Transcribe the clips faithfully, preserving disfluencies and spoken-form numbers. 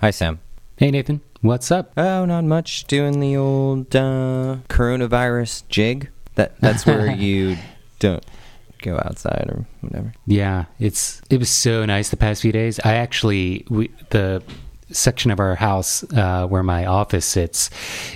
Hi, Sam. Hey, Nathan. What's up? Oh, not much. Doing the old uh, coronavirus jig. That That's where you don't go outside or whatever. Yeah, it's it was so nice the past few days. I actually, we, the section of our house uh, where my office sits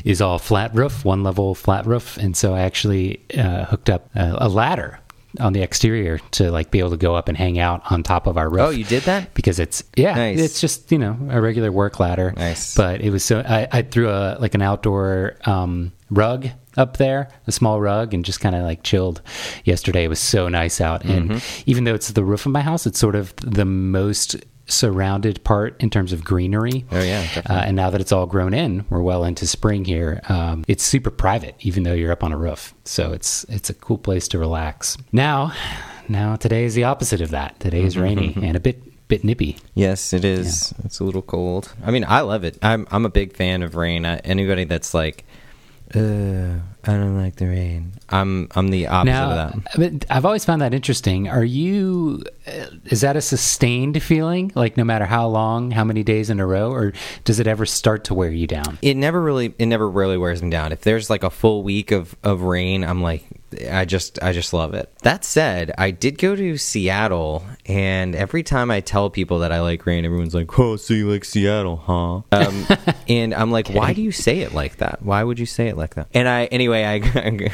is all flat roof, one level flat roof. And so I actually uh, hooked up a, a ladder on the exterior to like be able to go up and hang out on top of our roof. Oh, you did that? Because it's, yeah, nice. It's just, you know, a regular work ladder. Nice. But it was so, I, I threw a, like an outdoor um, rug up there, a small rug, and just kind of like chilled yesterday. It was so nice out. Mm-hmm. And even though it's the roof of my house, it's sort of the most surrounded part in terms of greenery. Oh yeah, definitely. Uh, and now that it's all grown in, we're well into spring here. Um, it's super private, even though you're up on a roof. So it's it's a cool place to relax. Now, now today is the opposite of that. Today is rainy and a bit bit nippy. Yes, it is. Yeah. It's a little cold. I mean, I love it. I'm I'm a big fan of rain. I, anybody that's like, Uh, I don't like the rain. I'm I'm the opposite now, of that. I've always found that interesting. Are you? Is that a sustained feeling? Like no matter how long, how many days in a row, or does it ever start to wear you down? It never really. It never really wears me down. If there's like a full week of, of rain, I'm like, I just I just love it. That said, I did go to Seattle, and every time I tell people that I like rain, everyone's like, "Oh, so you like Seattle, huh?" Um, and I'm like, okay. Why do you say it like that? Why would you say it like that? And I anyway, I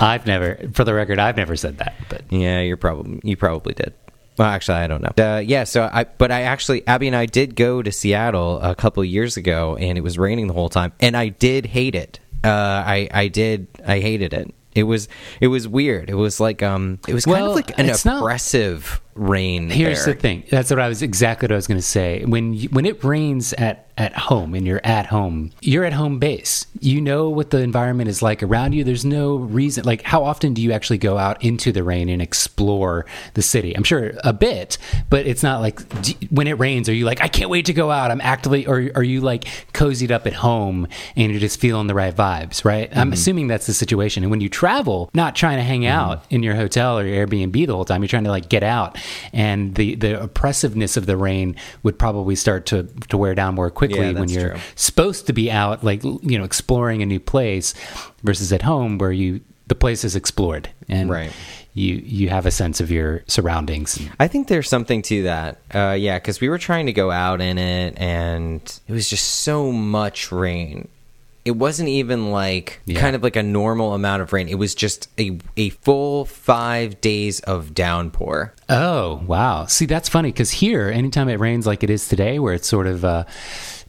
I've never, for the record, I've never said that. But yeah, you're probably you probably did. Well, actually, I don't know. Uh, yeah, so I, but I actually, Abby and I did go to Seattle a couple of years ago, and it was raining the whole time, and I did hate it. Uh, I I did I hated it. It was it was weird. It was like um, it was kind well, of like an oppressive not, rain. Here's there. the thing. That's what I was exactly what I was going to say. When you, when it rains at, at home and you're at home, you're at home base. You know what the environment is like around you. There's no reason. Like, how often do you actually go out into the rain and explore the city? I'm sure a bit, but it's not like do, when it rains. Are you like, I can't wait to go out? I'm actively, or are you like cozied up at home and you're just feeling the right vibes, right? Mm-hmm. I'm assuming that's the situation. And when you travel, not trying to hang out in your hotel or your Airbnb the whole time. You're trying to like get out, and the, the oppressiveness of the rain would probably start to, to wear down more quickly yeah, when you're true. supposed to be out, like, you know, exploring a new place versus at home where you, the place is explored and right. you, you have a sense of your surroundings. I think there's something to that. Uh, yeah. Cause we were trying to go out in it and it was just so much rain. It wasn't even like yeah. kind of like a normal amount of rain. It was just a, a full five days of downpour. Oh, wow. See, that's funny because here, anytime it rains like it is today, where it's sort of uh,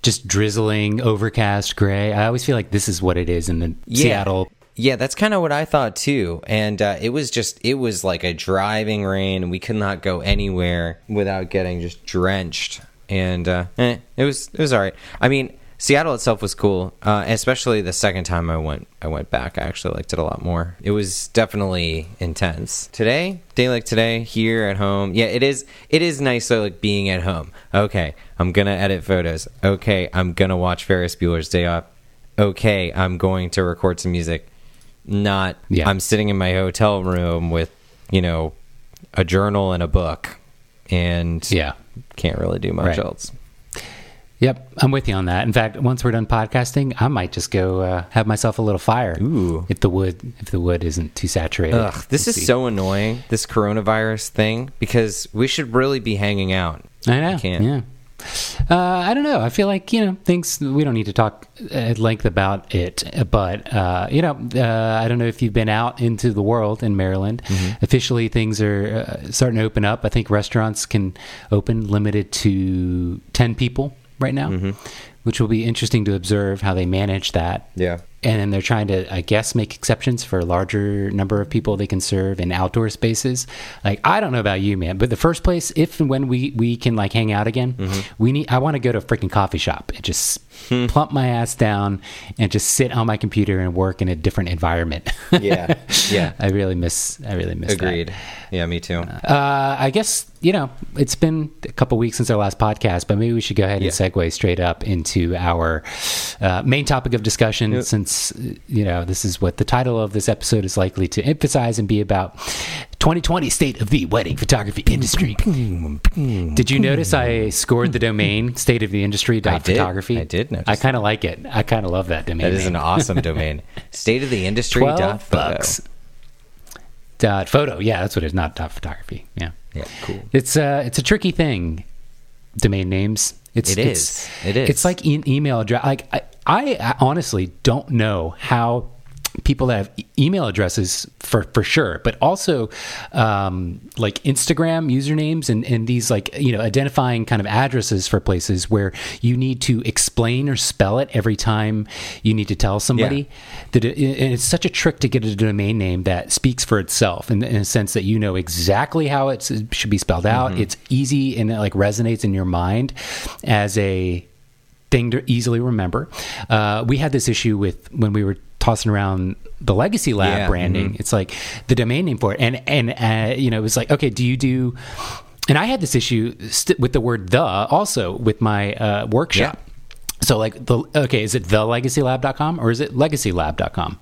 just drizzling, overcast, gray, I always feel like this is what it is in the yeah. Seattle. Yeah, that's kind of what I thought too. And uh, it was just, it was like a driving rain and we could not go anywhere without getting just drenched. And uh, eh, it was, it was all right. I mean, Seattle itself was cool, uh, especially the second time I went I went back. I actually liked it a lot more. It was definitely intense. Today, day like today, here at home, yeah, it is It is nice, though, like being at home. Okay, I'm going to edit photos. Okay, I'm going to watch Ferris Bueller's Day Off. Okay, I'm going to record some music. Not, yeah. I'm sitting in my hotel room with, you know, a journal and a book and yeah. can't really do much right. else. Yep, I'm with you on that. In fact, once we're done podcasting, I might just go uh, have myself a little fire. Ooh. If the wood if the wood isn't too saturated. Ugh, this is see. so annoying, this coronavirus thing, because we should really be hanging out. I know, I can't. yeah. Uh, I don't know. I feel like, you know, things, we don't need to talk at length about it, but, uh, you know, uh, I don't know if you've been out into the world in Maryland. Mm-hmm. Officially, things are uh, starting to open up. I think restaurants can open limited to ten people. Right now, mm-hmm. which will be interesting to observe how they manage that. Yeah. And then they're trying to, I guess, make exceptions for a larger number of people they can serve in outdoor spaces. Like, I don't know about you, man, but the first place, if and when we, we can like hang out again, mm-hmm. we need, I want to go to a freaking coffee shop and just hmm. plump my ass down and just sit on my computer and work in a different environment. yeah. Yeah. I really miss, I really miss Agreed. that. Agreed. Yeah, me too. Uh, I guess, you know, it's been a couple weeks since our last podcast, but maybe we should go ahead yeah. and segue straight up into to our uh, main topic of discussion, yep. since, you know, this is what the title of this episode is likely to emphasize and be about. twenty twenty state of the wedding photography industry. Did you notice I scored the domain state of the industry dot photography? I did notice. I kind of like it. I kind of love that domain. That is an awesome domain. state of the industry dot photo. Dot photo. Yeah, that's what it is. Not dot photography. Yeah. Yeah, cool. It's uh it's a tricky thing, domain names. It's, it is. It's, it is. It's like an email address. Like I, I honestly don't know how people that have e- email addresses for, for sure, but also um, like Instagram usernames and, and these like, you know, identifying kind of addresses for places where you need to explain or spell it every time you need to tell somebody yeah. that it, and it's such a trick to get a domain name that speaks for itself in, in a sense that you know exactly how it's, it should be spelled out. Mm-hmm. It's easy and it like resonates in your mind as a thing to easily remember. Uh, we had this issue with when we were tossing around the Legacy Lab yeah, branding. Mm-hmm. It's like the domain name for it. And, and uh, you know, it was like, okay, do you do... And I had this issue st- with the word the also with my uh, workshop. Yeah. So like, the okay, is it the legacy lab dot com or is it legacy lab dot com?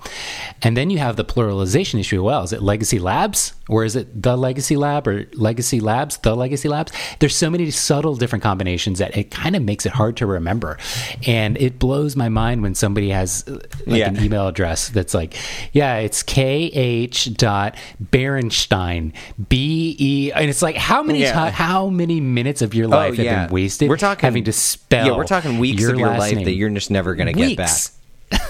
And then you have the pluralization issue as well. Is it Legacy Labs or is it the Legacy Lab or Legacy Labs, the Legacy Labs? There's so many subtle different combinations that it kind of makes it hard to remember. And it blows my mind when somebody has like yeah. an email address that's like, yeah, it's K H dot Berenstein, B E. And it's like, how many yeah. t- how many minutes of your life oh, have yeah. been wasted we're talking, having to spell? Yeah, we're talking weeks of your life name. That you're just never going to get back.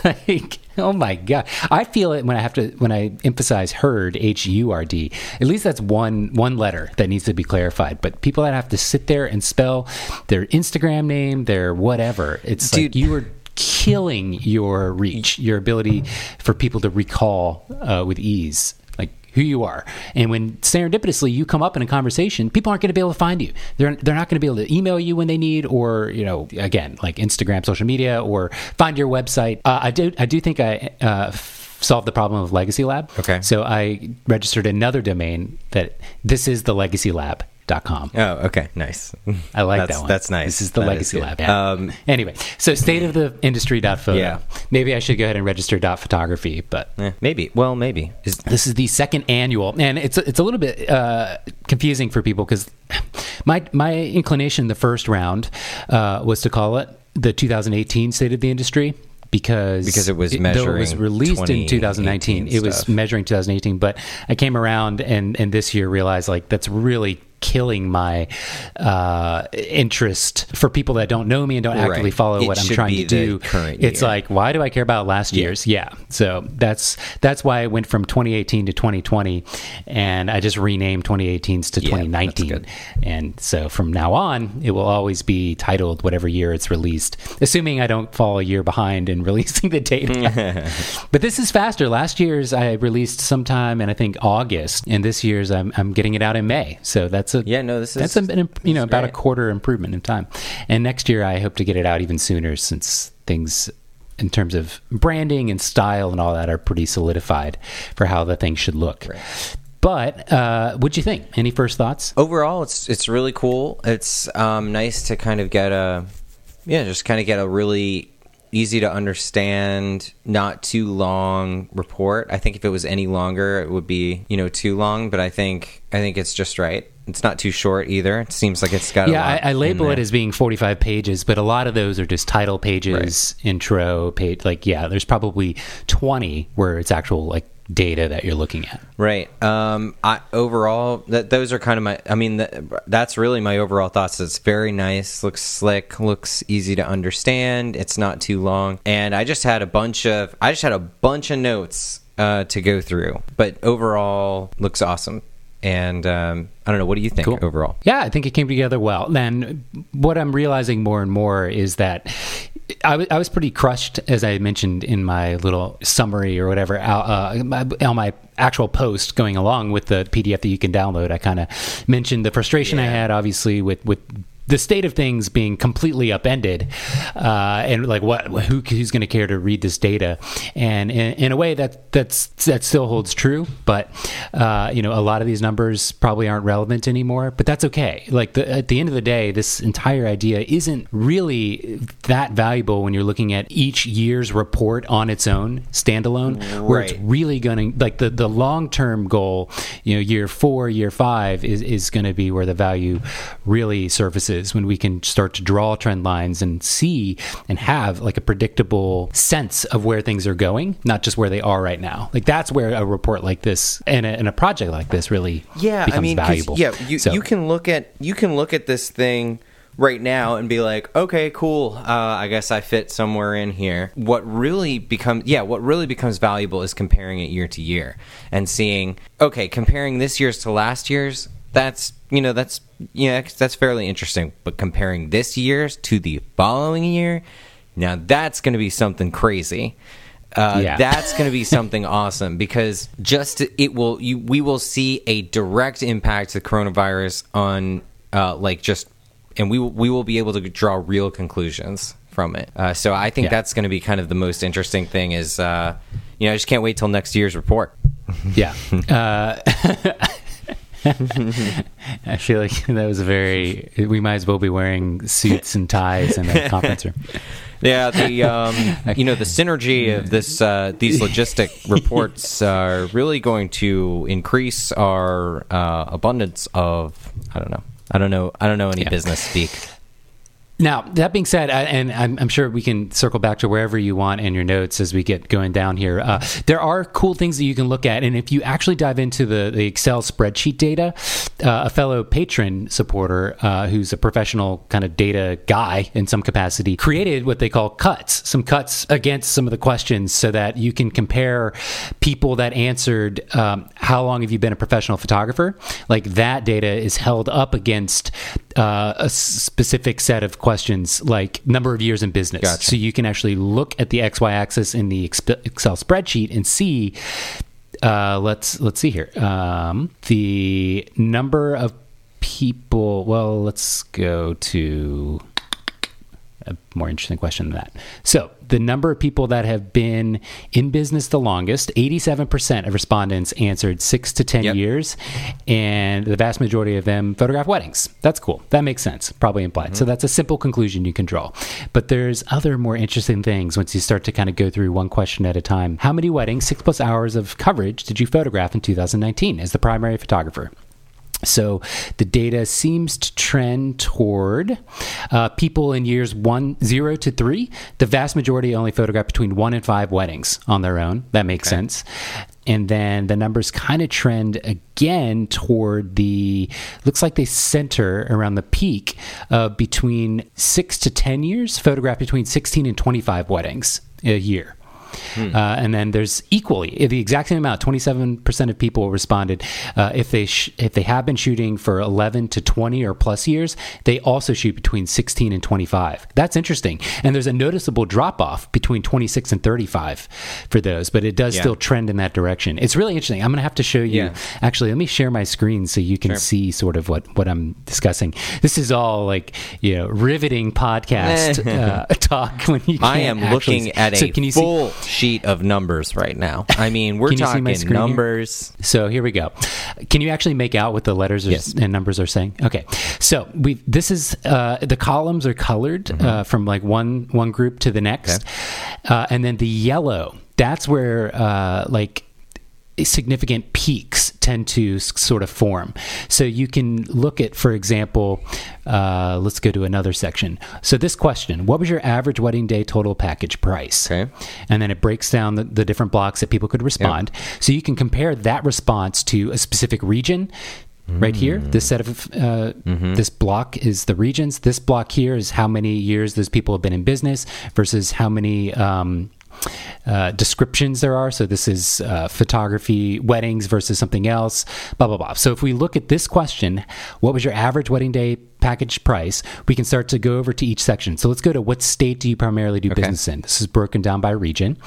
Like, oh my God. I feel it when I have to, when I emphasize Hurd, H U R D, at least that's one, one letter that needs to be clarified, but people that have to sit there and spell their Instagram name, their whatever, it's Dude. Like you were killing your reach, your ability for people to recall uh, with ease. Who you are. And when serendipitously you come up in a conversation, people aren't going to be able to find you. They're they're not going to be able to email you when they need, or, you know, again, like Instagram, social media, or find your website. Uh, I do I do think I uh, solved the problem of Legacy Lab. Okay. So I registered another domain that this is the Legacy Lab. Com. Oh, okay. Nice. I like that's, that one. That's nice. This is the that Legacy is Lab. Yeah. Um, anyway, so state of the industry dot photo. Yeah. Maybe I should go ahead and register .photography, but... Eh, maybe. Well, maybe. Is, this is the second annual, and it's, it's a little bit uh, confusing for people because my, my inclination the first round uh, was to call it the two thousand eighteen State of the Industry. Because, because it was measuring, though it was released in two thousand nineteen, it was measuring two thousand eighteen, but I came around and, and this year realized like that's really killing my uh, interest for people that don't know me and don't right. actively follow it what I'm trying to do. It's year. Like, why do I care about last yeah. year's? Yeah. So that's that's why I went from twenty eighteen to twenty twenty, and I just renamed twenty eighteens to yeah, twenty nineteen. And so from now on, it will always be titled whatever year it's released, assuming I don't fall a year behind in releasing the data. But this is faster. Last year's I released sometime in I think August, and this year's I'm I'm getting it out in May. So that's a yeah no this is that's a, an, you know about great. A quarter improvement in time. And next year I hope to get it out even sooner, since things in terms of branding and style and all that are pretty solidified for how the thing should look. Right. But uh, what'd you think? Any first thoughts? Overall, it's it's really cool. It's um, nice to kind of get a yeah just kind of get a really easy to understand, not too long report. I think if it was any longer, it would be, you know, too long. But I think I think it's just right. It's not too short either. It seems like it's got yeah, a lot. Yeah, I, I label it as being forty-five pages, but a lot of those are just title pages, right. intro page. Like, yeah, there's probably twenty where it's actual like data that you're looking at. Right. Um. I overall, that those are kind of my. I mean, the, that's really my overall thoughts. It's very nice. Looks slick. Looks easy to understand. It's not too long. And I just had a bunch of. I just had a bunch of notes uh, to go through. But overall, looks awesome. And um, I don't know. What do you think cool. overall? Yeah, I think it came together well. And what I'm realizing more and more is that I, w- I was pretty crushed, as I mentioned in my little summary or whatever, uh, on my actual post going along with the P D F that you can download. I kind of mentioned the frustration yeah. I had, obviously, with, with the state of things being completely upended, uh, and like what who, who's going to care to read this data? And in, in a way that that's that still holds true, but uh, you know, a lot of these numbers probably aren't relevant anymore. But that's okay. Like the, at the end of the day, this entire idea isn't really that valuable when you're looking at each year's report on its own, standalone, right. where it's really going to like the, the long term goal. You know, year four, year five is is going to be where the value really surfaces, when we can start to draw trend lines and see and have like a predictable sense of where things are going, not just where they are right now. Like that's where a report like this and a, and a project like this really yeah, becomes I mean, valuable. Yeah, you, so. you can look at you can look at this thing right now and be like, okay, cool. Uh, I guess I fit somewhere in here. What really becomes, yeah, what really becomes valuable is comparing it year to year and seeing, okay, comparing this year's to last year's. That's you know that's you know that's fairly interesting. But comparing this year's to the following year, now that's going to be something crazy. Uh, yeah. That's going to be something awesome, because just it will you we will see a direct impact of the coronavirus on uh, like just. And we we will be able to draw real conclusions from it. Uh, so I think yeah. that's going to be kind of the most interesting thing is, uh, you know, I just can't wait till next year's report. Yeah. uh, I feel like that was a very, we might as well be wearing suits and ties in a conference room. Yeah, the um, you know the synergy of this uh, these logistic reports are really going to increase our uh, abundance of, I don't know. I don't know. I don't know any yeah. business speak. Now, that being said, I, and I'm, I'm sure we can circle back to wherever you want in your notes as we get going down here. Uh, there are cool things that you can look at. And if you actually dive into the, the Excel spreadsheet data, uh, a fellow patron supporter uh, who's a professional kind of data guy in some capacity created what they call cuts, some cuts against some of the questions so that you can compare people that answered um, how long have you been a professional photographer? Like that data is held up against uh, a specific set of questions. Questions like number of years in business. Gotcha. So you can actually look at the X Y axis in the Excel spreadsheet and see, uh, let's, let's see here. Um, the number of people, well, let's go to a more interesting question than that. So the number of people that have been in business the longest, eighty-seven percent of respondents answered six to ten yep. years, and the vast majority of them photograph weddings. That's cool. That makes sense. Probably implied. Mm-hmm. So that's a simple conclusion you can draw. But there's other more interesting things once you start to kind of go through one question at a time. How many weddings, six plus hours of coverage, did you photograph in two thousand nineteen as the primary photographer? So the data seems to trend toward uh, people in years one, zero to three. The vast majority only photograph between one and five weddings on their own. That makes okay. sense. And then the numbers kind of trend again toward the, looks like they center around the peak uh, between six to ten years, photographed between sixteen and twenty-five weddings a year. Hmm. Uh, and then there's equally the exact same amount. twenty-seven percent of people responded uh, if they sh- if they have been shooting for eleven to twenty or plus years, they also shoot between sixteen and twenty-five. That's interesting. And there's a noticeable drop off between twenty-six and thirty-five for those, but it does yeah. still trend in that direction. It's really interesting. I'm going to have to show you. Yeah. Actually, let me share my screen so you can sure. see sort of what, what I'm discussing. This is all like you know riveting podcast uh, talk. When you can't I am actually. looking at so a can you full. See? Sheet of numbers right now. I mean, we're talking numbers. Here? So here we go. Can you actually make out what the letters are yes. and numbers are saying? Okay. So we this is uh, the columns are colored mm-hmm. uh, from like one one group to the next, okay. uh, and then the yellow. That's where uh, like significant peaks tend to sort of form. So you can look at, for example, uh, let's go to another section. So this question, what was your average wedding day total package price? Okay. And then it breaks down the, the different blocks that people could respond. Yep. So you can compare that response to a specific region. Right here, this set of uh, mm-hmm. this block is the regions. This block here is how many years those people have been in business versus how many um, uh, descriptions there are. So this is uh, photography, weddings versus something else, blah, blah, blah. So if we look at this question, what was your average wedding day package price, we can start to go over to each section. So let's go to what state do you primarily do okay. business in? This is broken down by region.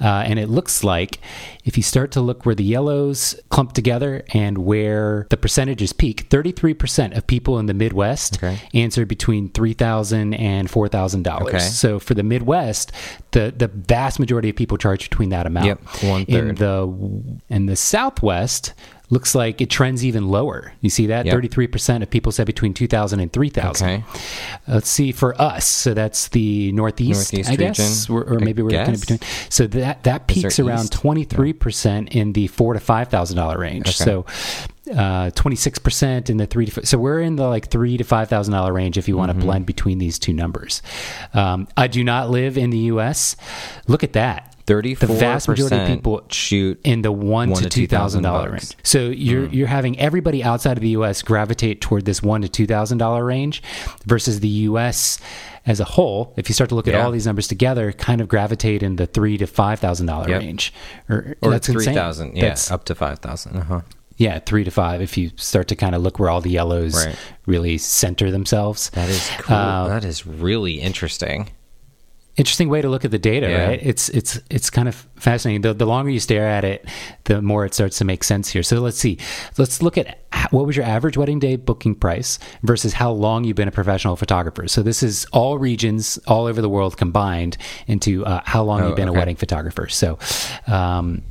Uh, and it looks like if you start to look where the yellows clump together and where the percentages peak, thirty-three percent of people in the Midwest okay. answer between three thousand dollars and four thousand dollars. Okay. So for the Midwest, the, the vast majority of people charge between that amount. Yep, one third. In the, in the Southwest, looks like it trends even lower. You see that? Yep. thirty-three percent of people said between two thousand and three thousand. Okay. Let's see for us. So that's the Northeast, Northeast I region, guess. Or, or maybe I we're guess. Looking at between. So that, that peaks around east? twenty-three percent yeah. in the four thousand to five thousand dollars range. Okay. So uh, twenty-six percent in the three to five. So we're in the like three thousand to five thousand dollars range if you want to mm-hmm. blend between these two numbers. Um, I do not live in the U S. Look at that. Thirty-four percent. The vast majority of people shoot in the one, one to two thousand dollar range. So you're mm. you're having everybody outside of the U S gravitate toward this one to two thousand dollar range, versus the U S as a whole. If you start to look yeah. at all these numbers together, kind of gravitate in the three to five thousand dollar yep. range, or, or that's three thousand. Yeah, that's, up to five thousand. Uh huh. Yeah, three to five. If you start to kind of look where all the yellows right. really center themselves. That is cool. Uh, that is really interesting. Interesting way to look at the data, yeah. right? It's it's it's kind of fascinating. The, the longer you stare at it, the more it starts to make sense here. So let's see. Let's look at what was your average wedding day booking price versus how long you've been a professional photographer. So this is all regions all over the world combined into uh, how long oh, you've been okay. a wedding photographer. So um,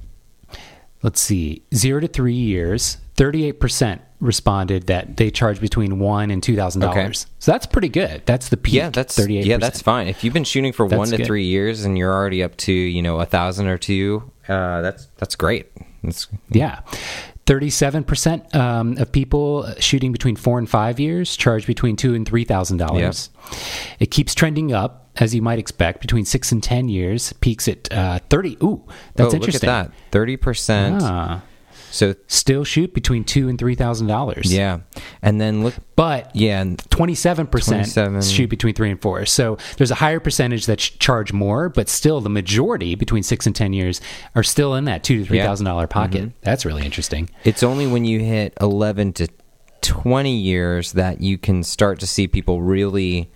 let's see. Zero to three years, thirty-eight percent responded that they charge between one and two thousand okay. dollars. So that's pretty good. That's the peak. Yeah, that's thirty-eight percent. Yeah, that's fine. If you've been shooting for that's one to good. three years and you're already up to you know a thousand or two, uh, that's that's great. That's, yeah. yeah. thirty-seven percent um, of people shooting between four and five years charge between two and three thousand dollars. Yep. It keeps trending up as you might expect. Between six and ten years, peaks at uh, thirty. Ooh, that's oh, interesting. Look at that. Thirty percent. Ah. So still shoot between two and three thousand dollars. Yeah, and then look, but yeah, twenty-seven percent shoot between three and four. So there's a higher percentage that charge more, but still the majority between six and ten years are still in that two to three thousand yeah. dollar pocket. Mm-hmm. That's really interesting. It's only when you hit eleven to twenty years that you can start to see people really,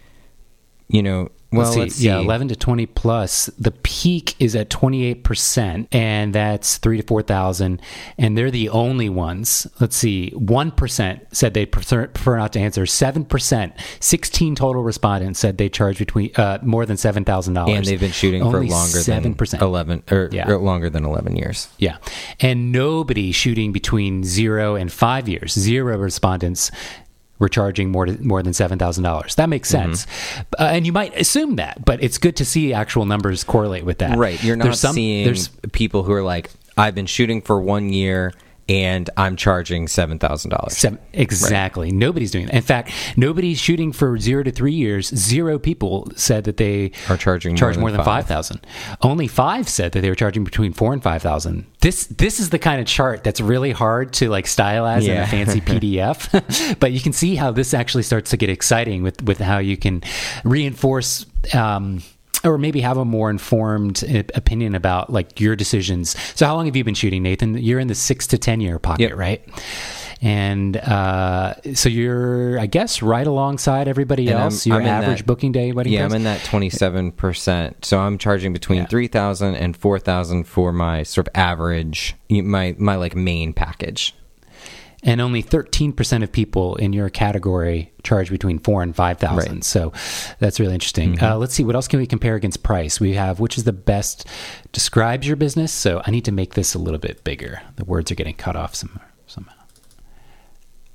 you know. Well, let's see. Let's see. Yeah, eleven to twenty plus. The peak is at twenty-eight percent, and that's three to four thousand, and they're the only ones. Let's see, one percent said they prefer, prefer not to answer. Seven percent, sixteen total respondents said they charge between uh, more than seven thousand dollars, and they've been shooting only for longer seven percent. Than eleven or, yeah. or longer than eleven years. Yeah, and nobody shooting between zero and five years. Zero respondents. We're charging more to, more than seven thousand dollars. That makes sense. Mm-hmm. Uh, and you might assume that, but it's good to see actual numbers correlate with that. Right. You're not some, seeing there's, people who are like, I've been shooting for one year and I'm charging seven thousand dollars. Seven, exactly. Right. Nobody's doing that. In fact, nobody's shooting for zero to three years. Zero people said that they are charging charge more than, than five thousand. Only five said that they were charging between four and five thousand. This this is the kind of chart that's really hard to like stylize yeah. in a fancy P D F, but you can see how this actually starts to get exciting with, with how you can reinforce um, or maybe have a more informed opinion about like your decisions. So how long have you been shooting, Nathan? You're in the six to ten year pocket, yep. right? And uh, so you're, I guess, right alongside everybody and else. I'm, your I'm average that, booking day wedding. Yeah, price? I'm in that twenty-seven percent. So I'm charging between yeah. three thousand and four thousand for my sort of average, my my like main package. And only thirteen percent of people in your category charge between four and five thousand. Right. So that's really interesting. Mm-hmm. Uh, let's see. What else can we compare against price? We have, which is the best describes your business. So I need to make this a little bit bigger. The words are getting cut off some, somehow.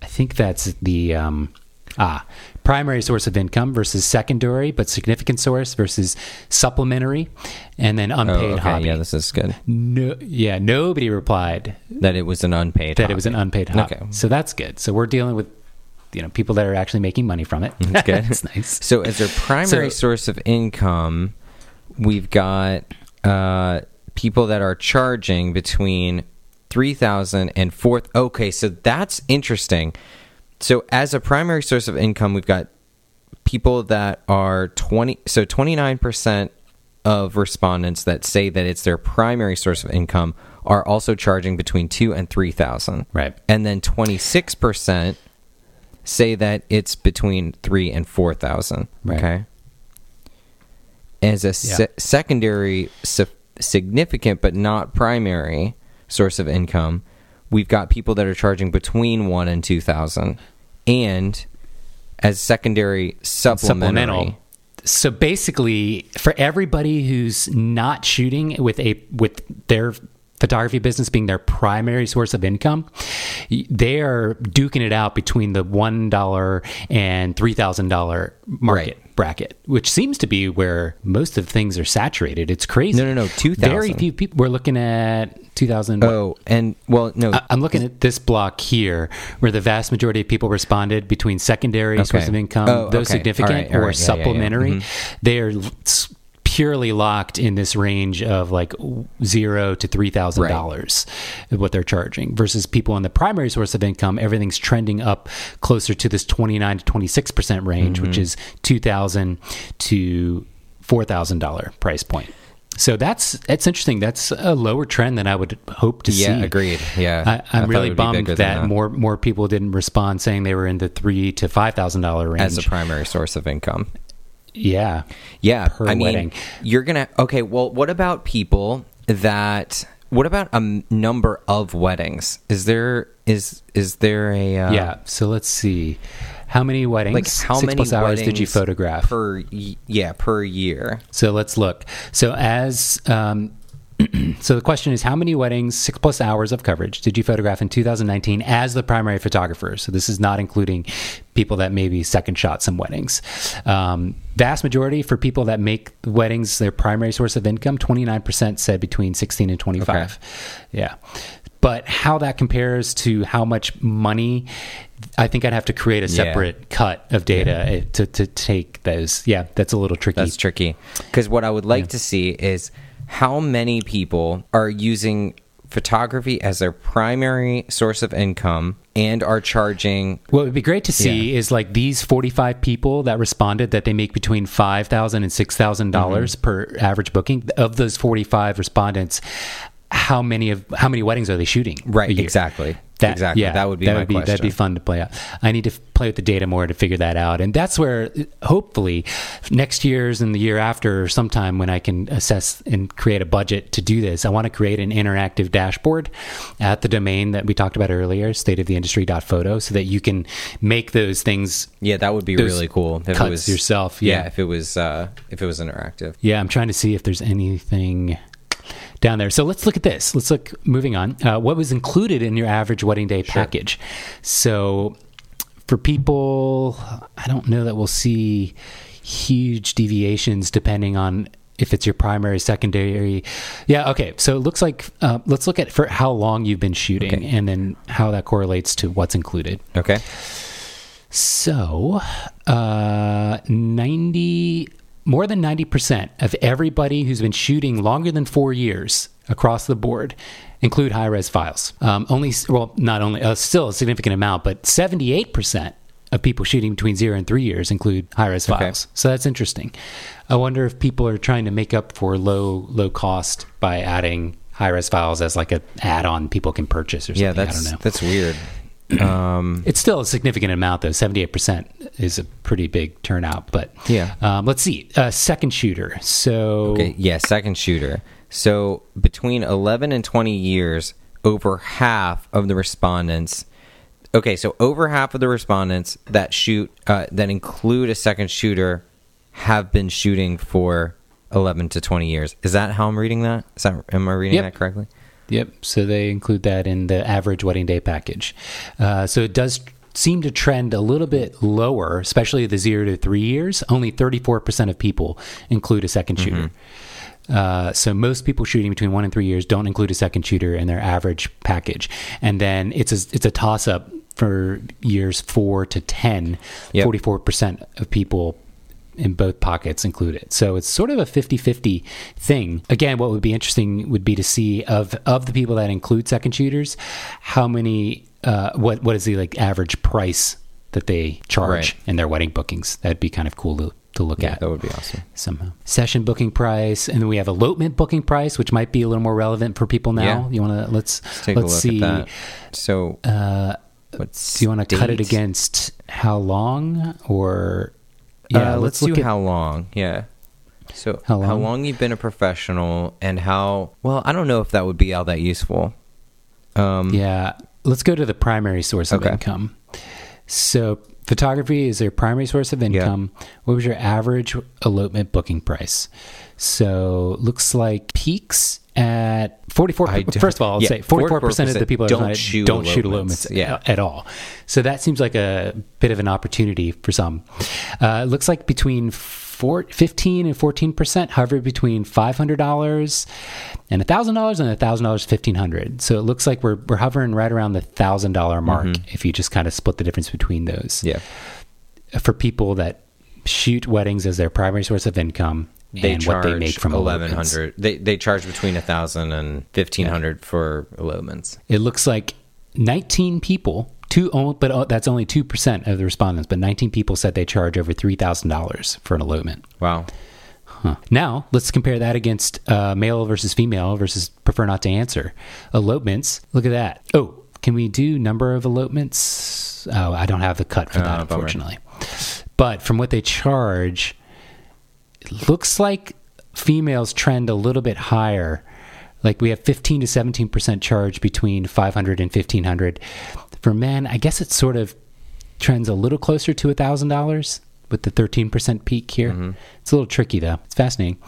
I think that's the, um, ah, primary source of income versus secondary, but significant source versus supplementary, and then unpaid oh, okay. hobby. Yeah, this is good. No, yeah, nobody replied that it was an unpaid that hobby. It was an unpaid hobby. Okay. So that's good. So we're dealing with you know people that are actually making money from it. That's good. That's nice. So as their primary so, source of income, we've got uh, people that are charging between three thousand and four. Okay, so that's interesting. So as a primary source of income, we've got people that are twenty. So twenty-nine percent of respondents that say that it's their primary source of income are also charging between two and three thousand. Right. And then twenty-six percent say that it's between three and four thousand. Right. Okay. As a yeah. se- secondary, su- significant but not primary source of income, we've got people that are charging between one and two thousand, and as secondary, supplementary. Supplemental. So basically, for everybody who's not shooting with a with their photography business being their primary source of income, they are duking it out between the one dollar and three thousand dollars market right. bracket, which seems to be where most of things are saturated. It's crazy. No, no, no. two thousand. Very few people. We're looking at two thousand. Oh, and well, no. I, I'm looking at this block here where the vast majority of people responded between secondary okay. source of income, oh, those okay. significant all right, all right. or yeah, supplementary. Yeah, yeah. Mm-hmm. They are purely locked in this range of like zero to three thousand right. dollars, what they're charging, versus people on the primary source of income. Everything's trending up closer to this twenty nine to twenty six percent range, mm-hmm. which is two thousand to four thousand dollar price point. So that's that's interesting. That's a lower trend than I would hope to yeah, see. Yeah, agreed. Yeah, I, I'm I really bummed that, that more more people didn't respond, saying they were in the three to five thousand dollar range as a primary source of income. Yeah. Yeah. I mean, wedding. You're going to, okay, well, what about people that, what about a number of weddings? Is there, is, is there a, uh, yeah. So let's see how many weddings, like how Six many plus hours did you photograph per, yeah, per year. So let's look. So as, um, so the question is, how many weddings, six plus hours of coverage, did you photograph in two thousand nineteen as the primary photographer? So this is not including people that maybe second shot some weddings. Um, vast majority for people that make weddings their primary source of income, twenty-nine percent said between sixteen and twenty-five. Okay. Yeah. But how that compares to how much money, I think I'd have to create a separate yeah. cut of data yeah. to, to take those. Yeah, that's a little tricky. That's tricky. Because what I would like yeah. to see is, how many people are using photography as their primary source of income and are charging? What would be great to see yeah. is like these forty-five people that responded that they make between five thousand dollars and six thousand dollars mm-hmm. per average booking. Of those forty-five respondents, how many of how many weddings are they shooting? Right, exactly. That, exactly. Yeah, that would be that my would be, question. That'd be fun to play out. I need to f- play with the data more to figure that out. And that's where hopefully next year's and the year after, or sometime when I can assess and create a budget to do this, I want to create an interactive dashboard at the domain that we talked about earlier, state of the industry dot photo, so that you can make those things. Yeah, that would be really cool. If it was yourself. Yeah. yeah if it was, uh, if it was interactive. Yeah. I'm trying to see if there's anything down there. So let's look at this. Let's look, moving on. Uh, what was included in your average wedding day sure. package? So for people, I don't know that we'll see huge deviations depending on if it's your primary, secondary. Yeah. Okay. So it looks like, uh, let's look at for how long you've been shooting okay. and then how that correlates to what's included. Okay. So, uh, ninety more than ninety percent of everybody who's been shooting longer than four years across the board include high-res files. Um, only, well, not only, uh, still a significant amount, but seventy-eight percent of people shooting between zero and three years include high-res files. Okay. So that's interesting. I wonder if people are trying to make up for low low cost by adding high-res files as like an add-on people can purchase or something. Yeah, that's, I don't know. That's weird. Um, it's still a significant amount, though. seventy-eight percent is a pretty big turnout. But yeah, um, let's see. Uh, second shooter. So okay, yeah, second shooter. So between eleven and twenty years, over half of the respondents. Okay, so over half of the respondents that shoot uh, that include a second shooter have been shooting for eleven to twenty years. Is that how I'm reading that? Is that am I reading yep. that correctly? Yep. So they include that in the average wedding day package. Uh, so it does seem to trend a little bit lower, especially the zero to three years. Only thirty-four percent of people include a second shooter. Mm-hmm. Uh, so most people shooting between one and three years don't include a second shooter in their average package. And then it's a, it's a toss up for years four to ten. Yep. forty-four percent of people in both pockets included. So it's sort of a fifty-fifty thing. Again, what would be interesting would be to see of, of the people that include second shooters, how many, uh, what, what is the like average price that they charge right. in their wedding bookings? That'd be kind of cool to, to look yeah, at. That would be awesome. Somehow. Session booking price. And then we have elopement booking price, which might be a little more relevant for people now. Yeah. You want to, let's, let's, take let's a look see. At that. So, uh, But do you want to cut it against how long or? Yeah, uh, let's, let's do at, how long. Yeah. So how long? how long you've been a professional and how, well, I don't know if that would be all that useful. Um, yeah. Let's go to the primary source of okay. income. So photography is their primary source of income. Yeah. What was your average elopement booking price? So looks like peaks at forty-four. First of all, I'll yeah, say forty-four percent of the people don't, shoot, don't elopements. shoot elopements yeah. at all. So that seems like a bit of an opportunity for some. Uh, it looks like between four, fifteen and fourteen percent hover between five hundred dollars and one thousand dollars and one thousand dollars, fifteen hundred dollars. So it looks like we're we're hovering right around the one thousand dollars mark mm-hmm. if you just kind of split the difference between those. Yeah. For people that shoot weddings as their primary source of income, they and charge what they make from eleven hundred. They they charge between a thousand and fifteen hundred yeah. for elopements. It looks like nineteen people, two, but that's only two percent of the respondents. But nineteen people said they charge over three thousand dollars for an elopement. Wow. Huh. Now let's compare that against uh, male versus female versus prefer not to answer. Elopements. Look at that. Oh, can we do number of elopements? Oh, I don't have the cut for uh, that, unfortunately. Bummer. But from what they charge. Looks like females trend a little bit higher. Like we have fifteen to seventeen percent charge between five hundred and fifteen hundred. For men, I guess it sort of trends a little closer to one thousand dollars with the thirteen percent peak here. Mm-hmm. It's a little tricky though. It's fascinating.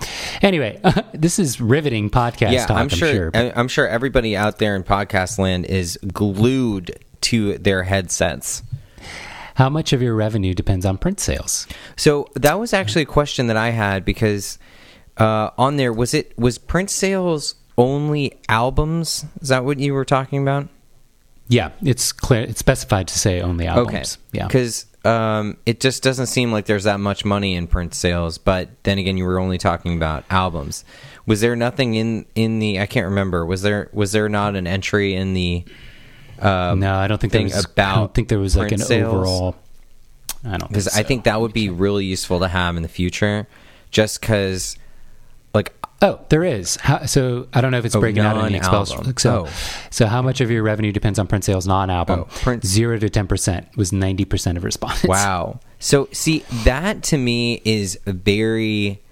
Anyway, this is riveting podcast yeah, talk, I'm sure. I'm sure. I'm sure everybody out there in podcast land is glued to their headsets. How much of your revenue depends on print sales? So that was actually a question that I had because uh, on there, was it was print sales only albums? Is that what you were talking about? Yeah, it's clear. It's specified to say only albums. Okay. Yeah, because um, it just doesn't seem like there's that much money in print sales. But then again, you were only talking about albums. Was there nothing in, in the? I can't remember. Was there was there not an entry in the? Um, no, I don't think there was, about I don't think there was like an sales. overall, I don't because so. I think that would be really useful to have in the future just because like, oh, there is. How, so I don't know if it's oh, breaking out in the Excel. So, oh. so how much of your revenue depends on print sales, non-album? Oh, print. Zero to ten percent was ninety percent of respondents. Wow. So see, that to me is very,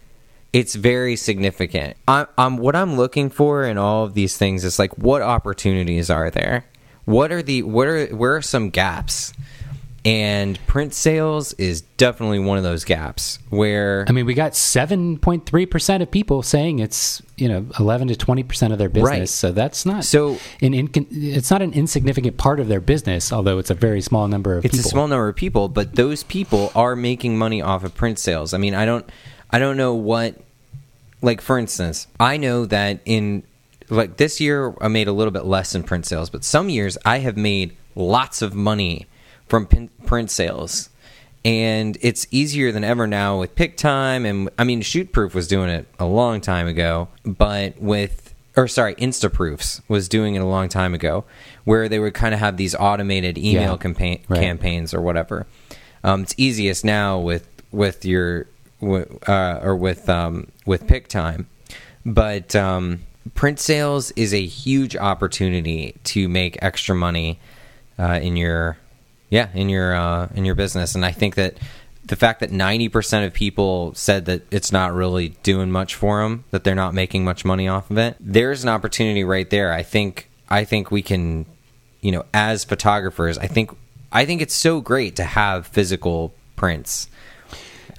it's very significant. I, I'm, what I'm looking for in all of these things is like, what opportunities are there? What are the what are where are some gaps? And print sales is definitely one of those gaps where I mean we got seven point three percent of people saying it's, you know, eleven to twenty percent of their business. Right. So that's not so an inc- it's not an insignificant part of their business, although it's a very small number of it's people. It's a small number of people, but those people are making money off of print sales. I mean, I don't I don't know what like for instance, I know that in like this year, I made a little bit less in print sales, but some years I have made lots of money from pin- print sales, and it's easier than ever now with Pic-Time, and I mean ShootProof was doing it a long time ago, but with or sorry, InstaProofs was doing it a long time ago, where they would kind of have these automated email yeah, campa- right. campaigns or whatever. Um, it's easiest now with with your uh, or with um, with Pic-Time, but. Um, Print sales is a huge opportunity to make extra money uh, in your, yeah, in your uh, in your business, and I think that the fact that ninety percent of people said that it's not really doing much for them, that they're not making much money off of it, there's an opportunity right there. I think I think we can, you know, as photographers, I think I think it's so great to have physical prints.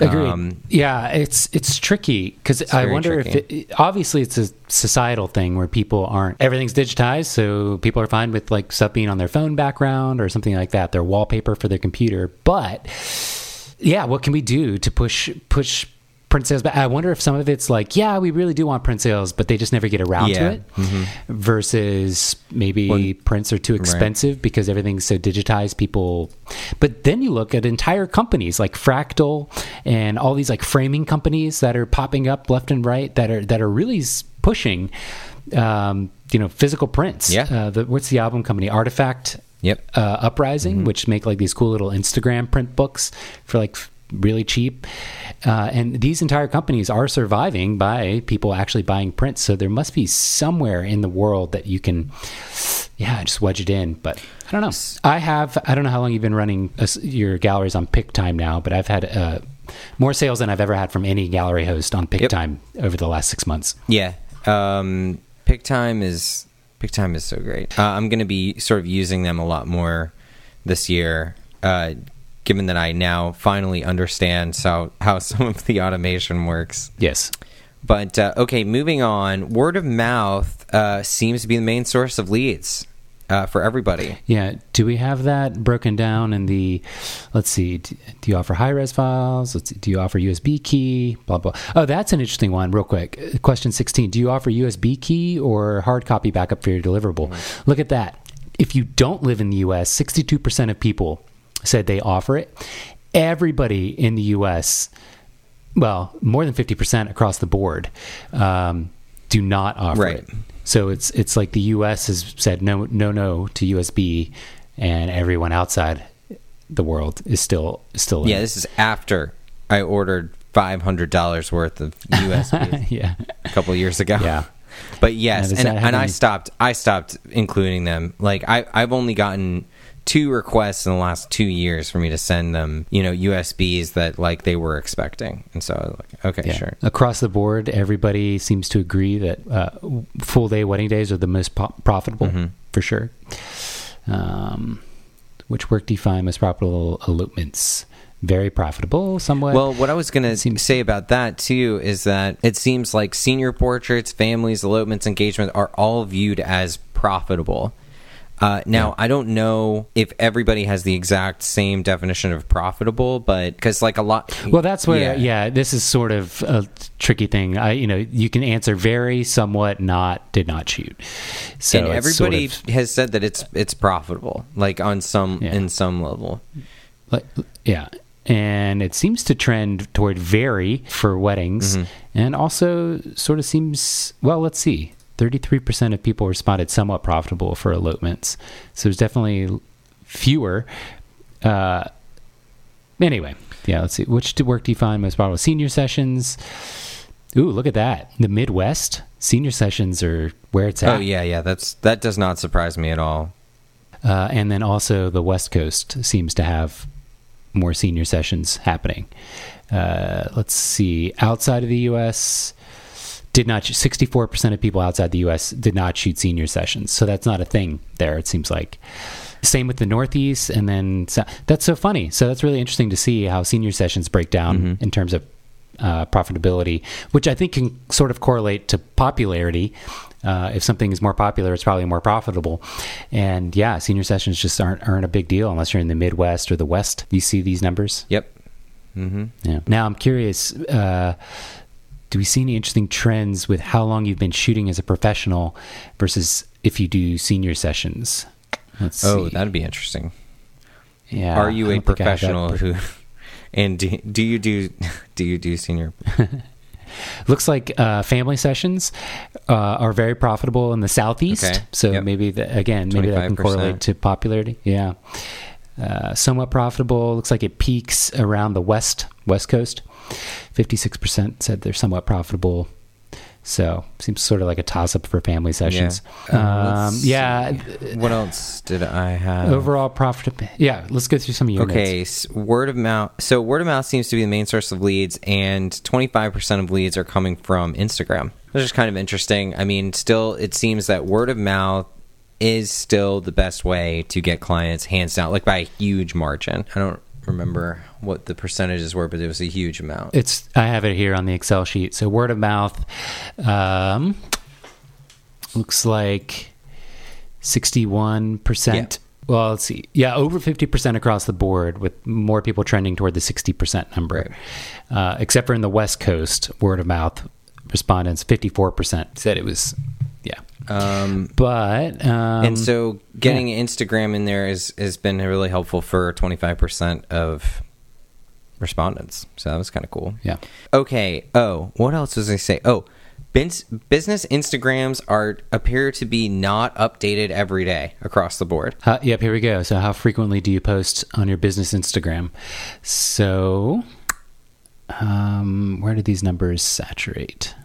Agreed. Um, yeah, it's it's tricky because I wonder tricky. if it, obviously it's a societal thing where people aren't everything's digitized, so people are fine with like stuff being on their phone background or something like that, their wallpaper for their computer. But yeah, what can we do to push push print sales back? I wonder if some of it's like, yeah, we really do want print sales, but they just never get around yeah. to it. Mm-hmm. Versus maybe well, prints are too expensive right. because everything's so digitized. People, but then you look at entire companies like Fractal and all these like framing companies that are popping up left and right that are that are really pushing, um, you know, physical prints. Yeah, uh, the, what's the album company? Artifact. Yep. Uh, Uprising, mm-hmm. which make like these cool little Instagram print books for like. really cheap. Uh, and these entire companies are surviving by people actually buying prints. So there must be somewhere in the world that you can, yeah, just wedge it in. But I don't know. I have, I don't know how long you've been running a, your galleries on Pic-Time now, but I've had uh, more sales than I've ever had from any gallery host on Pic-Time yep. over the last six months. Yeah. Um, Pic-Time is, Pic-Time is so great. Uh, I'm going to be sort of using them a lot more this year, uh, given that I now finally understand how, how some of the automation works. Yes. But, uh, okay, moving on. Word of mouth uh, seems to be the main source of leads uh, for everybody. Yeah. Do we have that broken down in the, let's see, do you offer high-res files? Let's see, do you offer U S B key? Blah, blah. Oh, that's an interesting one, real quick. Question sixteen, do you offer U S B key or hard copy backup for your deliverable? Mm-hmm. Look at that. If you don't live in the U S, sixty-two percent of people said they offer it. Everybody in the U S, well, more than fifty percent across the board um, do not offer right. it. So it's it's like the U S has said no, no, no to U S B, and everyone outside the world is still still. Yeah, in. This is after I ordered five hundred dollars worth of U S B yeah. a couple of years ago. Yeah, but yes, and, and I stopped. I stopped including them. Like I, I've only gotten two requests in the last two years for me to send them, you know, U S Bs that like they were expecting. And so I was like, okay, yeah. sure. Across the board, everybody seems to agree that uh, full day wedding days are the most po- profitable mm-hmm. for sure. Um, which work do you find most profitable elopements? Very profitable somewhat. Well, what I was going to seems- say about that too, is that it seems like senior portraits, families, elopements, engagements are all viewed as profitable. Uh, now, yeah. I don't know if everybody has the exact same definition of profitable, but because like a lot. Well, that's where, yeah. yeah, this is sort of a tricky thing. I, you know, you can answer very, somewhat, not, did not shoot. So and everybody sort of, has said that it's it's profitable, like on some yeah. in some level. Like, yeah. And it seems to trend toward very for weddings mm-hmm. and also sort of seems, well, let's see. thirty-three percent of people responded somewhat profitable for elopements. So there's definitely fewer. Uh, anyway, yeah, let's see. Which work do you find most profitable? Senior sessions. Ooh, look at that. The Midwest senior sessions are where it's at. Oh, yeah, yeah. That's That does not surprise me at all. Uh, and then also the West Coast seems to have more senior sessions happening. Uh, let's see. Outside of the U S, did not shoot, sixty-four percent of people outside the U S did not shoot senior sessions. So that's not a thing there, it seems like. Same with the Northeast. And then so, that's so funny. So that's really interesting to see how senior sessions break down mm-hmm. in terms of uh, profitability, which I think can sort of correlate to popularity. Uh, if something is more popular, it's probably more profitable. And yeah, senior sessions just aren't, aren't a big deal unless you're in the Midwest or the West. You see these numbers? Yep. Mm-hmm. Yeah. Now I'm curious. Uh, Do we see any interesting trends with how long you've been shooting as a professional versus if you do senior sessions? Let's oh, see. That'd be interesting. Yeah. Are you a professional who, and do, do you do, do you do senior? Looks like uh, family sessions uh, are very profitable in the Southeast. Okay. So yep. maybe the, again, maybe twenty-five percent. That can correlate to popularity. Yeah. Uh, somewhat profitable. Looks like it peaks around the West, West Coast. fifty-six percent said they're somewhat profitable. So seems sort of like a toss-up for family sessions. Yeah. Um, um, yeah. What else did I have? Overall profit. Yeah, let's go through some of your Okay, so word of mouth. So word of mouth seems to be the main source of leads, and twenty-five percent of leads are coming from Instagram. Which is kind of interesting. I mean, still, it seems that word of mouth is still the best way to get clients, hands down, like by a huge margin. I don't remember what the percentages were, but it was a huge amount. It's I have it here on the Excel sheet. So word of mouth um looks like sixty-one percent. Yeah. Well, let's see. Yeah, over fifty percent across the board, with more people trending toward the sixty percent number. Uh except for in the West Coast, word of mouth respondents fifty-four percent said it was yeah. Um, but, um, and so getting yeah. Instagram in there is, has been really helpful for twenty-five percent of respondents. So that was kind of cool. Yeah. Okay. Oh, what else was I say? Oh, business Instagrams are, appear to be not updated every day across the board. Uh, yep. Here we go. So how frequently do you post on your business Instagram? So, um, where did these numbers saturate?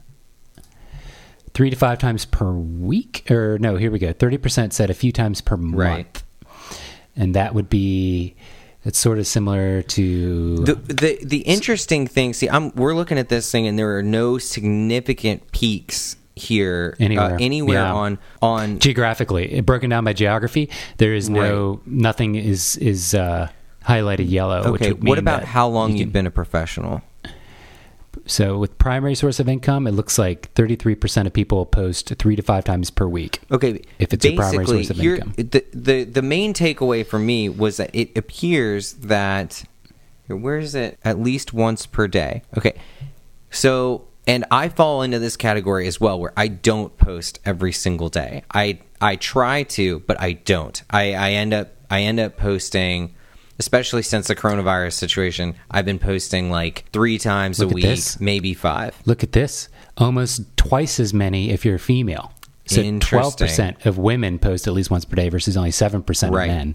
Three to five times per week, or no, here we go. thirty percent said a few times per month. Right. And that would be, it's sort of similar to the the, the interesting thing. See, I'm we're looking at this thing, and there are no significant peaks here anywhere, uh, anywhere yeah. on on geographically broken down by geography. There is no right. nothing is is uh, highlighted yellow. Okay, which would mean what about how long you can, you've been a professional? So with primary source of income, it looks like thirty-three percent of people post three to five times per week. Okay. If it's your primary source of income. The, the, the main takeaway for me was that it appears that, where is it? At least once per day. Okay. So, and I fall into this category as well, where I don't post every single day. I, I try to, but I don't. I, I end up, I end up posting... Especially since the coronavirus situation, I've been posting like three times Look a week, this. maybe five. Look at this. Almost twice as many if you're a female. So twelve percent of women post at least once per day versus only seven percent right. of men.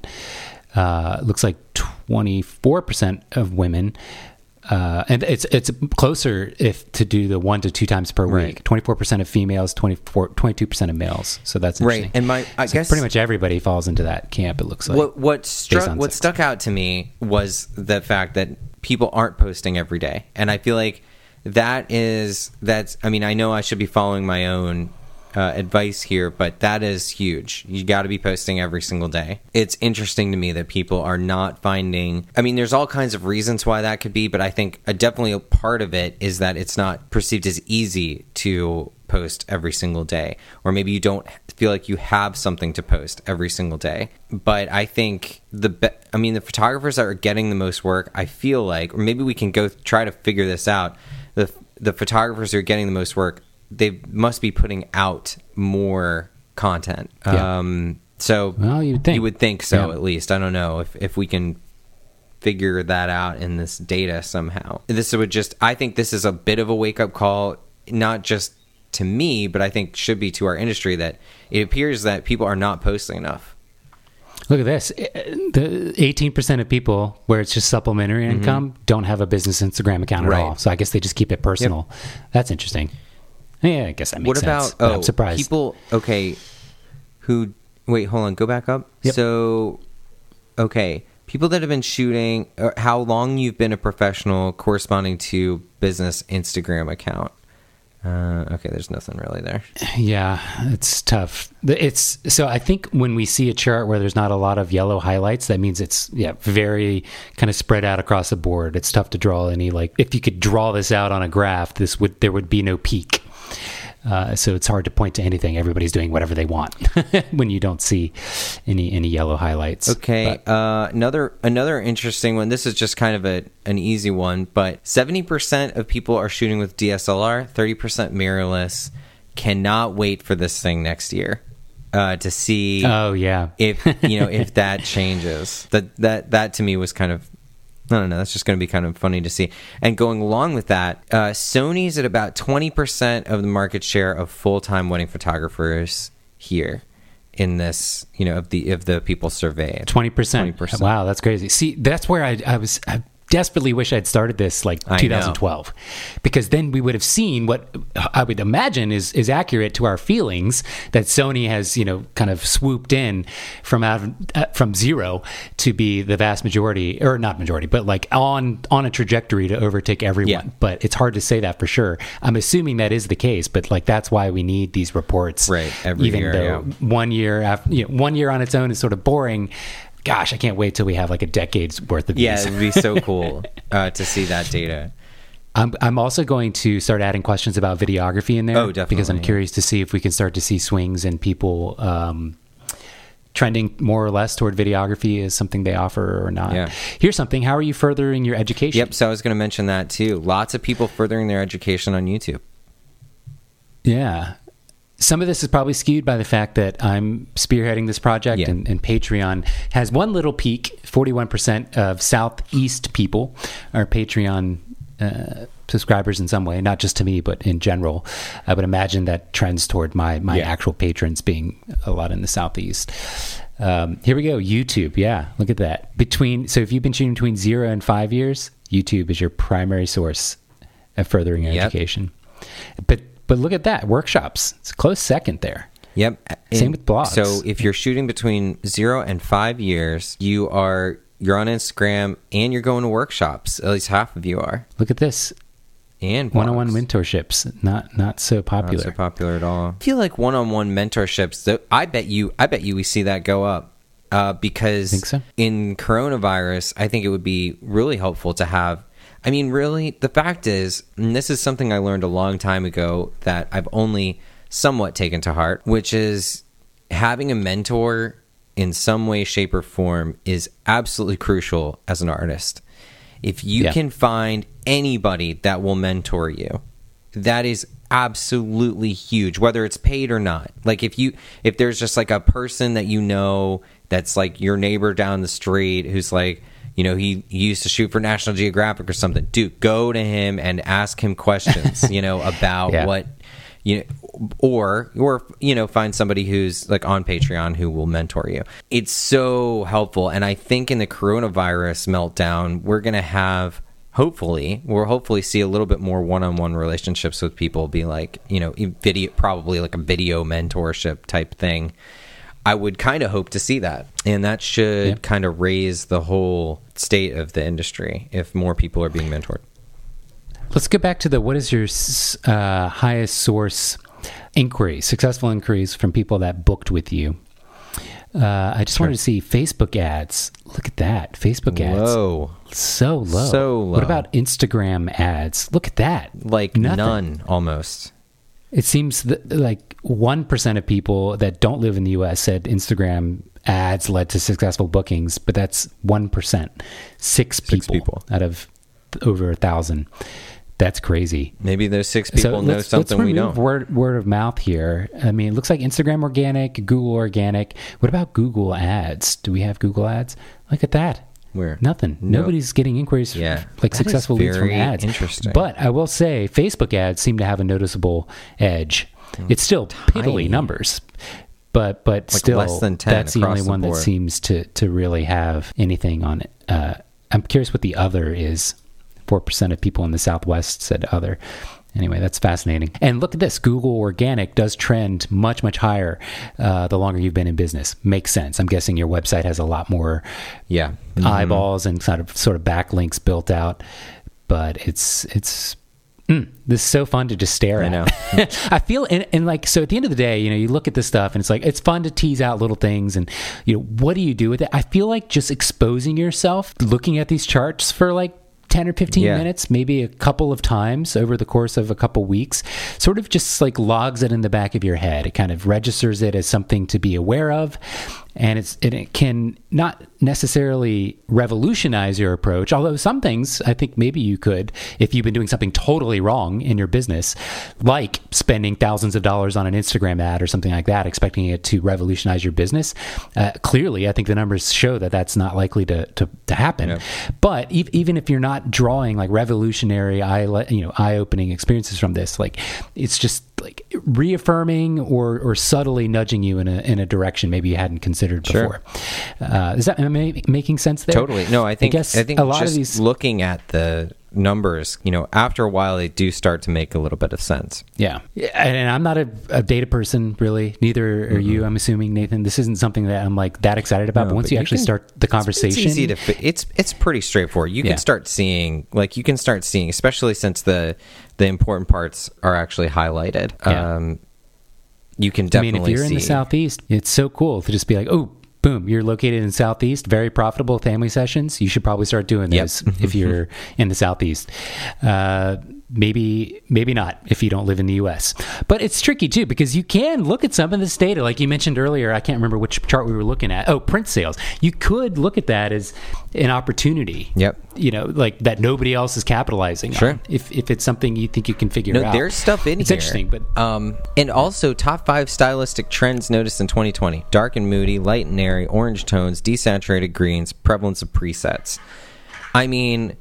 Uh, looks like twenty-four percent of women. Uh, and it's it's closer if to do the one to two times per right. week. twenty-four percent of females, twenty-four, twenty-two percent of males. So that's interesting. Right. And my, I so guess pretty much everybody falls into that camp, it looks like. What what struck what sex. stuck out to me was the fact that people aren't posting every day. And I feel like that is that's I mean, I know I should be following my own uh, advice here, but that is huge. You got to be posting every single day. It's interesting to me that people are not finding, I mean, there's all kinds of reasons why that could be, but I think a, definitely a part of it is that it's not perceived as easy to post every single day, or maybe you don't feel like you have something to post every single day. But I think the, be- I mean, the photographers that are getting the most work, I feel like, or maybe we can go th- try to figure this out. The, the photographers who are getting the most work, they must be putting out more content. Yeah. Um, so well, you, think. you would think so, yeah. at least. I don't know if, if we can figure that out in this data somehow. This would just, I think this is a bit of a wake-up call, not just to me, but I think should be to our industry, that it appears that people are not posting enough. Look at this. The eighteen percent of people where it's just supplementary mm-hmm. income don't have a business Instagram account at right. all. So I guess they just keep it personal. Yep. That's interesting. Yeah, I guess that makes what about, sense. Oh, I'm surprised. People, okay, who, wait, hold on, go back up. Yep. So, okay, people that have been shooting, or how long you've been a professional corresponding to business Instagram account. Uh, okay, there's nothing really there. Yeah, it's tough. It's so I think when we see a chart where there's not a lot of yellow highlights, that means it's yeah very kind of spread out across the board. It's tough to draw any, like, if you could draw this out on a graph, this would there would be no peak. Uh, so it's hard to point to anything. Everybody's doing whatever they want when you don't see any any yellow highlights. Okay, but, uh, another another interesting one. This is just kind of a an easy one, but seventy percent of people are shooting with D S L R, thirty percent mirrorless. Cannot wait for this thing next year uh, to see. Oh yeah, if you know if that changes. That that that to me was kind of. I don't know. That's just going to be kind of funny to see. And going along with that, uh, Sony's at about twenty percent of the market share of full-time wedding photographers here in this, you know, of the of the people surveyed. twenty percent. twenty percent. Wow, that's crazy. See, that's where I, I was... I desperately wish I'd started this like twenty twelve, because then we would have seen what I would imagine is, is accurate to our feelings, that Sony has, you know, kind of swooped in from out of, uh, from zero to be the vast majority, or not majority, but like on, on a trajectory to overtake everyone. Yeah. But it's hard to say that for sure. I'm assuming that is the case, but like, that's why we need these reports. Right. Every even year, though yeah. one year after, you know, one year on its own is sort of boring. Gosh, I can't wait till we have like a decade's worth of these. Yeah, it would be so cool uh, to see that data. I'm I'm also going to start adding questions about videography in there. Oh, definitely. Because I'm curious to see if we can start to see swings in people um, trending more or less toward videography as something they offer or not. Yeah. Here's something. How are you furthering your education? Yep, so I was going to mention that too. Lots of people furthering their education on YouTube. Yeah. Some of this is probably skewed by the fact that I'm spearheading this project, yeah. and, and Patreon has one little peak. forty-one percent of Southeast people are Patreon uh, subscribers in some way, not just to me, but in general. I would imagine that trends toward my, my yeah. actual patrons being a lot in the Southeast. Um, here we go. YouTube. Yeah, look at that. Between So if you've been shooting between zero and five years, YouTube is your primary source of furthering yep. education. But But look at that, workshops. It's a close second there. Yep. Same and with blogs. So if you're shooting between zero and five years, you are you're on Instagram and you're going to workshops. At least half of you are. Look at this. And blogs. One-on-one mentorships, not not so popular. Not so popular at all. I feel like one-on-one mentorships. Though, I bet you. I bet you we see that go up. Uh, because think so? In coronavirus, I think it would be really helpful to have. I mean, really, the fact is, and this is something I learned a long time ago that I've only somewhat taken to heart, which is having a mentor in some way, shape, or form is absolutely crucial as an artist. If you yeah. can find anybody that will mentor you, that is absolutely huge, whether it's paid or not. Like if you, if there's just like a person that you know that's like your neighbor down the street who's like, you know, he, he used to shoot for National Geographic or something. Dude, go to him and ask him questions, you know, about yeah. what, you know, or, or, you know, find somebody who's like on Patreon who will mentor you. It's so helpful. And I think in the coronavirus meltdown, we're going to have, hopefully, we'll hopefully see a little bit more one-on-one relationships with people, be like, you know, video, probably like a video mentorship type thing. I would kind of hope to see that. And that should yeah. kind of raise the whole state of the industry if more people are being mentored. Let's get back to the what is your uh, highest source inquiry, successful inquiries from people that booked with you. Uh, I just sure. wanted to see Facebook ads. Look at that. Facebook ads. Low. So low. So low. What about Instagram ads? Look at that. Like nothing. None almost. It seems that like one percent of people that don't live in the U S said Instagram ads led to successful bookings, but that's one percent. Six people, six people. Out of over a thousand. That's crazy. Maybe those six people so know let's, something let's we don't. Word, word of mouth here. I mean, it looks like Instagram organic, Google organic. What about Google ads? Do we have Google ads? Look at that. Where? Nothing. Nope. Nobody's getting inquiries yeah. from, like that successful leads from ads. Interesting. But I will say Facebook ads seem to have a noticeable edge. It's still tiny. Piddly numbers, but but like still, less than ten that's the only the one board. That seems to, to really have anything on it. Uh, I'm curious what the other is. four percent of people in the Southwest said other. Anyway, that's fascinating. And look at this. Google organic does trend much, much higher uh, the longer you've been in business. Makes sense. I'm guessing your website has a lot more yeah. mm-hmm. eyeballs and sort of, sort of backlinks built out. But it's... it's Mm, this is so fun to just stare at. I know. I feel, and, and like, so at the end of the day, you know, you look at this stuff and it's like, it's fun to tease out little things and, you know, what do you do with it? I feel like just exposing yourself, looking at these charts for like ten or fifteen yeah. minutes, maybe a couple of times over the course of a couple weeks, sort of just like logs it in the back of your head. It kind of registers it as something to be aware of. And it's, and it can not necessarily revolutionize your approach, although some things I think maybe you could, if you've been doing something totally wrong in your business, like spending thousands of dollars on an Instagram ad or something like that, expecting it to revolutionize your business. Uh, clearly, I think the numbers show that that's not likely to, to, to happen. Yeah. But e- even if you're not drawing like revolutionary, eye, you know, eye-opening experiences from this, like it's just like reaffirming or, or subtly nudging you in a, in a direction maybe you hadn't considered before. Sure. Uh, is that am I making sense there? Totally. No, I think, I guess I think a lot just of these looking at the numbers, you know, after a while they do start to make a little bit of sense. Yeah. And I'm not a, a data person really, neither are mm-hmm. you, I'm assuming, Nathan. This isn't something that I'm like that excited about, no, but once but you, you actually can, start the conversation, it's easy to, it's, it's pretty straightforward. You yeah. can start seeing, like you can start seeing, especially since the, the important parts are actually highlighted. Yeah. Um, you can definitely see. I mean, if you're see. in the Southeast, it's so cool to just be like, oh, boom, you're located in Southeast, very profitable family sessions. You should probably start doing those yep. if you're in the Southeast. Uh, maybe, maybe not if you don't live in the U S. But it's tricky too, because you can look at some of this data. Like you mentioned earlier, I can't remember which chart we were looking at. Oh, print sales. You could look at that as an opportunity. Yep. You know, like that nobody else is capitalizing sure. on. If if it's something you think you can figure no, out. There's stuff in it's here. It's interesting, but um, and also top five stylistic trends noticed in twenty twenty: dark and moody, light and airy, orange tones, desaturated greens, prevalence of presets. I mean,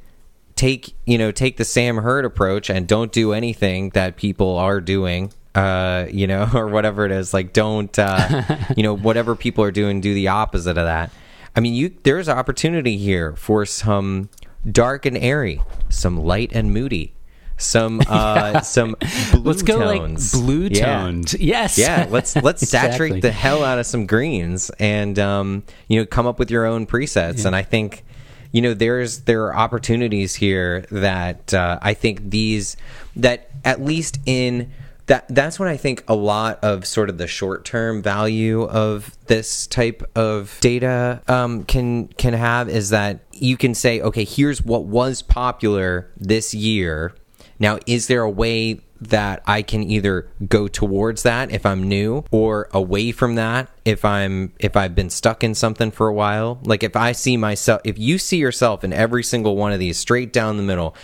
take you know take the Sam Hurd approach and don't do anything that people are doing, uh, you know, or whatever it is. Like don't, uh, you know, whatever people are doing, do the opposite of that. I mean, you there's an opportunity here for some dark and airy, some light and moody, some uh, yeah. some blue let's go tones. Like blue toned. Yeah. Yes. Yeah. Let's let's exactly. saturate the hell out of some greens, and um, you know, come up with your own presets. Yeah. And I think, you know, there's there are opportunities here that uh, I think these that at least in. That that's when I think a lot of sort of the short-term value of this type of data um, can can have is that you can say, okay, here's what was popular this year. Now, is there a way that I can either go towards that if I'm new, or away from that if I'm if I've been stuck in something for a while? Like if I see myself, if you see yourself in every single one of these straight down the middle.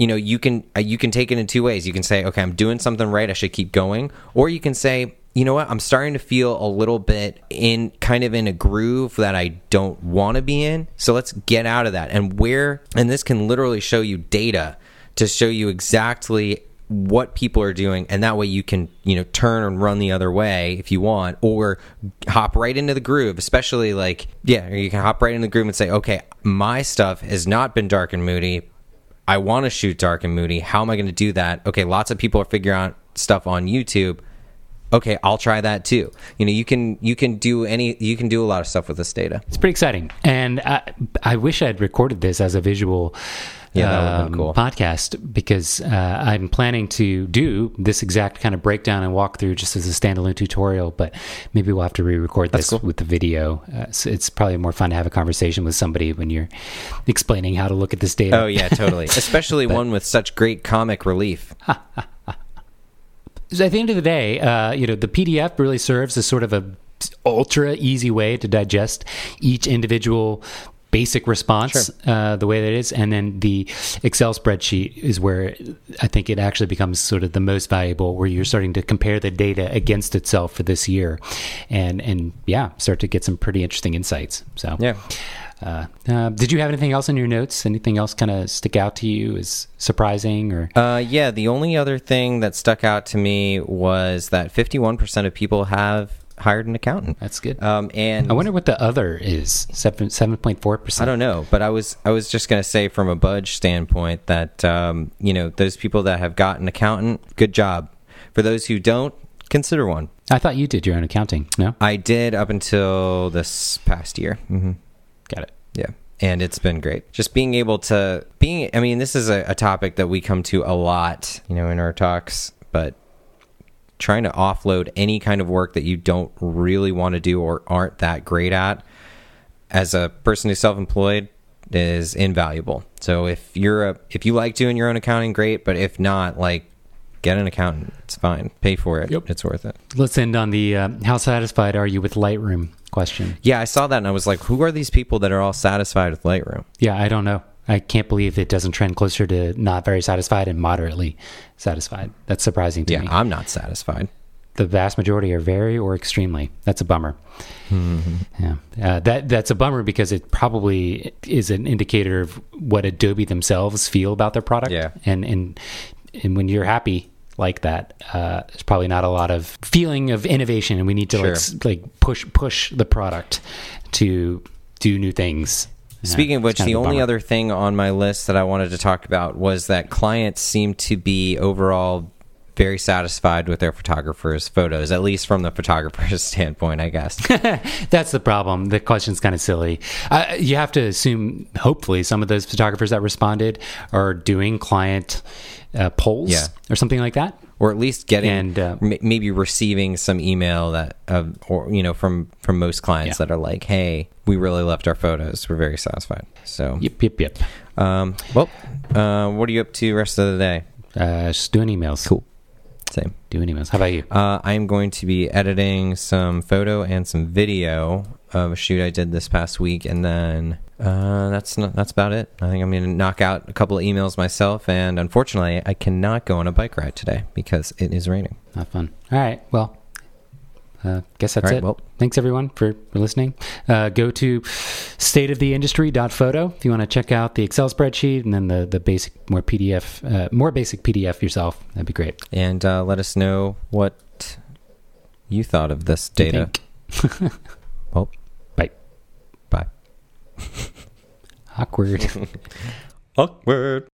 You know, you can you can take it in two ways. You can say, okay, I'm doing something right, I should keep going. Or you can say, you know what, I'm starting to feel a little bit in kind of in a groove that I don't want to be in. So let's get out of that. And where, and this can literally show you data to show you exactly what people are doing, and that way you can, you know, turn and run the other way if you want, or hop right into the groove, especially like, yeah, you can hop right into the groove and say, okay, my stuff has not been dark and moody. I want to shoot dark and moody. How am I going to do that? Okay, lots of people are figuring out stuff on YouTube. Okay, I'll try that too. You know, you can you can do any you can do a lot of stuff with this data. It's pretty exciting, and I, I wish I had recorded this as a visual. Yeah, that would've been cool. um, podcast, because uh, I'm planning to do this exact kind of breakdown and walkthrough just as a standalone tutorial, but maybe we'll have to re-record this cool. with the video. Uh, so it's probably more fun to have a conversation with somebody when you're explaining how to look at this data. Oh, yeah, totally. Especially but, one with such great comic relief. So at the end of the day, uh, you know, the P D F really serves as sort of a ultra easy way to digest each individual basic response, sure. uh, the way that it is. And then the Excel spreadsheet is where I think it actually becomes sort of the most valuable, where you're starting to compare the data against itself for this year and, and yeah, start to get some pretty interesting insights. So, yeah. Uh, uh, did you have anything else in your notes? Anything else kind of stick out to you as surprising? Or uh, yeah, the only other thing that stuck out to me was that fifty-one percent of people have hired an accountant. That's good. Um, and I wonder what the other is. Seven seven point four percent. I don't know, but I was I was just going to say from a budge standpoint that um, you know, those people that have got an accountant, good job. For those who don't, consider one. I thought you did your own accounting. No, I did up until this past year. Mm-hmm. Got it. Yeah. And it's been great. Just being able to being. I mean, this is a, a topic that we come to a lot, you know, in our talks, but trying to offload any kind of work that you don't really want to do or aren't that great at as a person who's self-employed is invaluable. So if you're a, if you like doing your own accounting, great. But if not, like, get an accountant. It's fine. Pay for it. Yep. It's worth it. Let's end on the, um, how satisfied are you with Lightroom question? Yeah. I saw that and I was like, who are these people that are all satisfied with Lightroom? Yeah. I don't know. I can't believe it doesn't trend closer to not very satisfied and moderately satisfied. That's surprising to yeah, me. Yeah, I'm not satisfied. The vast majority are very or extremely. That's a bummer. Mm-hmm. Yeah, uh, that that's a bummer because it probably is an indicator of what Adobe themselves feel about their product. Yeah. And, and, and when you're happy like that, uh, there's probably not a lot of feeling of innovation, and we need to sure. like, like push push the product to do new things. Speaking yeah, of which, the only other thing on my list that I wanted to talk about was that clients seem to be overall very satisfied with their photographer's photos, at least from the photographer's standpoint, I guess. That's the problem. The question's kind of silly. Uh, you have to assume, hopefully, some of those photographers that responded are doing client uh, polls yeah. or something like that. Or at least getting, and, uh, m- maybe receiving some email that, uh, or you know, from, from most clients yeah. that are like, "Hey, we really loved our photos. We're very satisfied." So, yep, yep, yep. Um, well, uh, what are you up to the rest of the day? Uh, just doing emails. Cool. Same. Doing emails. How about you? Uh, I am going to be editing some photo and some video of a shoot I did this past week, and then uh, that's not, that's about it. I think I'm going to knock out a couple of emails myself, and unfortunately, I cannot go on a bike ride today because it is raining. Not fun. All right. Well, I uh, guess that's right, it. Well, thanks everyone for, for listening. Uh, go to state of the industry dot photo if you want to check out the Excel spreadsheet and then the, the basic, more P D F, uh, more basic P D F yourself. That'd be great. And uh, let us know what you thought of this data. Well. Bye. Awkward. Awkward.